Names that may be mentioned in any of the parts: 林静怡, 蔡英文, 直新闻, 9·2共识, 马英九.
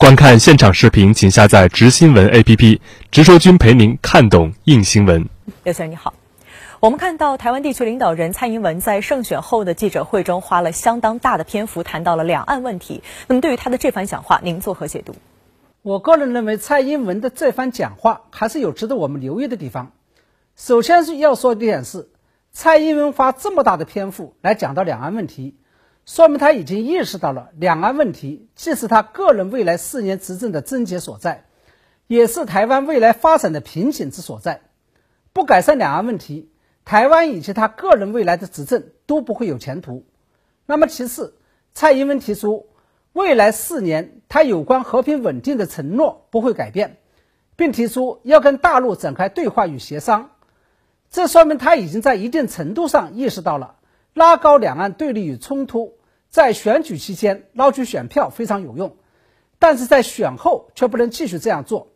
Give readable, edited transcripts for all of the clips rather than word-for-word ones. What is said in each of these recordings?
观看现场视频，请下载直新闻 APP， 直说君陪您看懂硬新闻。刘先生你好，我们看到台湾地区领导人蔡英文在胜选后的记者会中花了相当大的篇幅谈到了两岸问题。那么对于他的这番讲话，您作何解读？我个人认为蔡英文的这番讲话还是有值得我们留意的地方。首先是要说的一点是，蔡英文花这么大的篇幅来讲到两岸问题，说明他已经意识到了两岸问题既是他个人未来4年执政的症结所在，也是台湾未来发展的瓶颈之所在。不改善两岸问题，台湾以及他个人未来的执政都不会有前途。那么其次，蔡英文提出未来4年他有关和平稳定的承诺不会改变，并提出要跟大陆展开对话与协商，这说明他已经在一定程度上意识到了拉高两岸对立与冲突在选举期间捞取选票非常有用，但是在选后却不能继续这样做，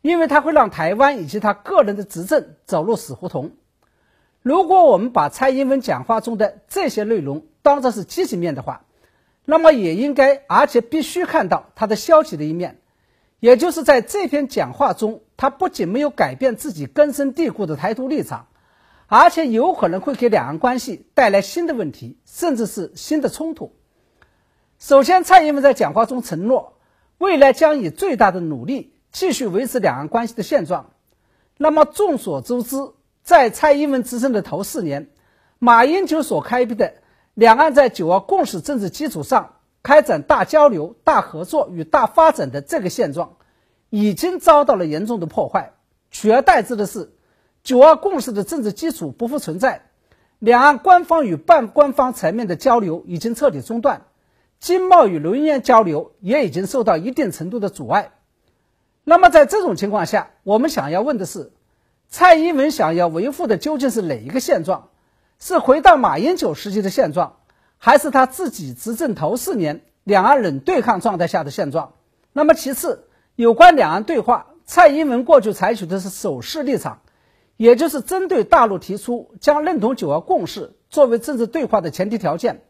因为它会让台湾以及他个人的执政走入死胡同。如果我们把蔡英文讲话中的这些内容当作是积极面的话，那么也应该而且必须看到他的消极的一面，也就是在这篇讲话中，他不仅没有改变自己根深蒂固的台独立场，而且有可能会给两岸关系带来新的问题，甚至是新的冲突。首先，蔡英文在讲话中承诺，未来将以最大的努力继续维持两岸关系的现状。那么众所周知，在蔡英文执政的头4年，马英九所开辟的两岸在9·2共识政治基础上开展大交流、大合作与大发展的这个现状，已经遭到了严重的破坏。取而代之的是，9·2共识的政治基础不复存在，两岸官方与半官方层面的交流已经彻底中断，经贸与人员交流也已经受到一定程度的阻碍。那么在这种情况下，我们想要问的是，蔡英文想要维护的究竟是哪一个现状？是回到马英九时期的现状，还是他自己执政头4年两岸冷对抗状态下的现状？那么其次，有关两岸对话，蔡英文过去采取的是守势立场，也就是针对大陆提出将认同9·2共识作为政治对话的前提条件，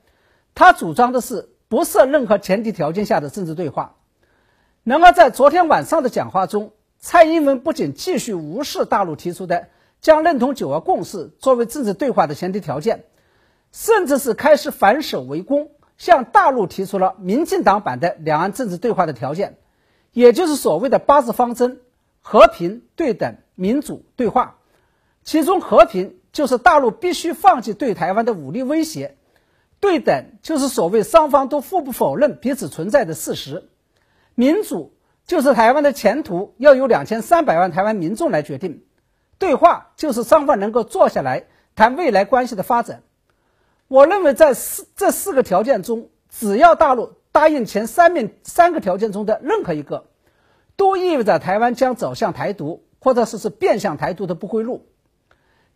他主张的是不设任何前提条件下的政治对话。然而在昨天晚上的讲话中，蔡英文不仅继续无视大陆提出的将认同9·2共识作为政治对话的前提条件，甚至是开始反手为攻，向大陆提出了民进党版的两岸政治对话的条件，也就是所谓的8字方针：和平、对等、民主、对话。其中和平就是大陆必须放弃对台湾的武力威胁，对等就是所谓双方都互不否认彼此存在的事实，民主就是台湾的前途要由2300万台湾民众来决定，对话就是双方能够坐下来谈未来关系的发展。我认为在这四个条件中，只要大陆答应前三个条件中的任何一个，都意味着台湾将走向台独，或者是变相台独的不归路。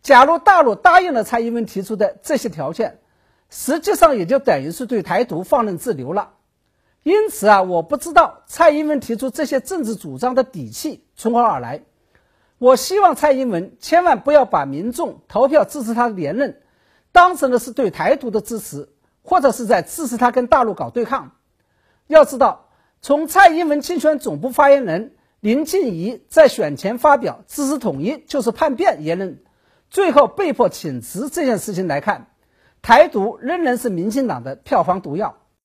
假如大陆答应了蔡英文提出的这些条件，实际上也就等于是对台独放任自流了。因此我不知道蔡英文提出这些政治主张的底气从何而来。我希望蔡英文千万不要把民众投票支持他的连任当成的是对台独的支持，或者是在支持他跟大陆搞对抗。要知道，从蔡英文竞选总部发言人林静怡在选前发表支持统一就是叛变言论，最后被迫请辞这件事情来看，台独仍然是民进党的票房毒药。